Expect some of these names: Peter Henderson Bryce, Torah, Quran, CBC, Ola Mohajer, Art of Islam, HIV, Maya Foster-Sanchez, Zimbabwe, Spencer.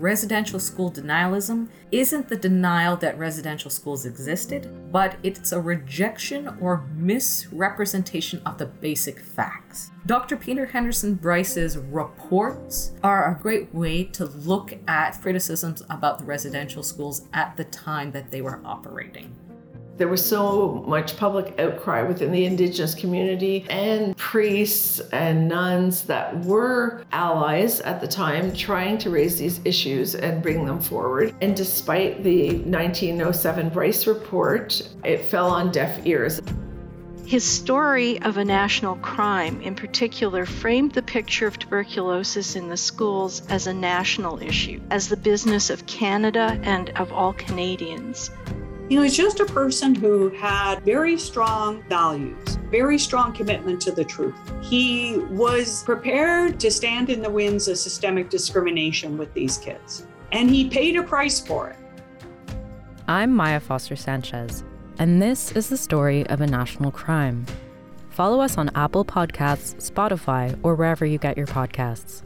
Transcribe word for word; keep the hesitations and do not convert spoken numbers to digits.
residential school denialism isn't the denial that residential schools existed, but it's a rejection or misrepresentation of the basic facts. Doctor Peter Henderson Bryce's reports are a great way to look at criticisms about the residential schools at the time that they were operating. There was so much public outcry within the Indigenous community, and priests and nuns that were allies at the time trying to raise these issues and bring them forward. And despite the nineteen oh seven Bryce report, it fell on deaf ears. His story of a national crime, in particular, framed the picture of tuberculosis in the schools as a national issue, as the business of Canada and of all Canadians. You know, he's just a person who had very strong values, very strong commitment to the truth. He was prepared to stand in the winds of systemic discrimination with these kids, and he paid a price for it. I'm Maya Foster-Sanchez, and this is the story of a national crime. Follow us on Apple Podcasts, Spotify, or wherever you get your podcasts.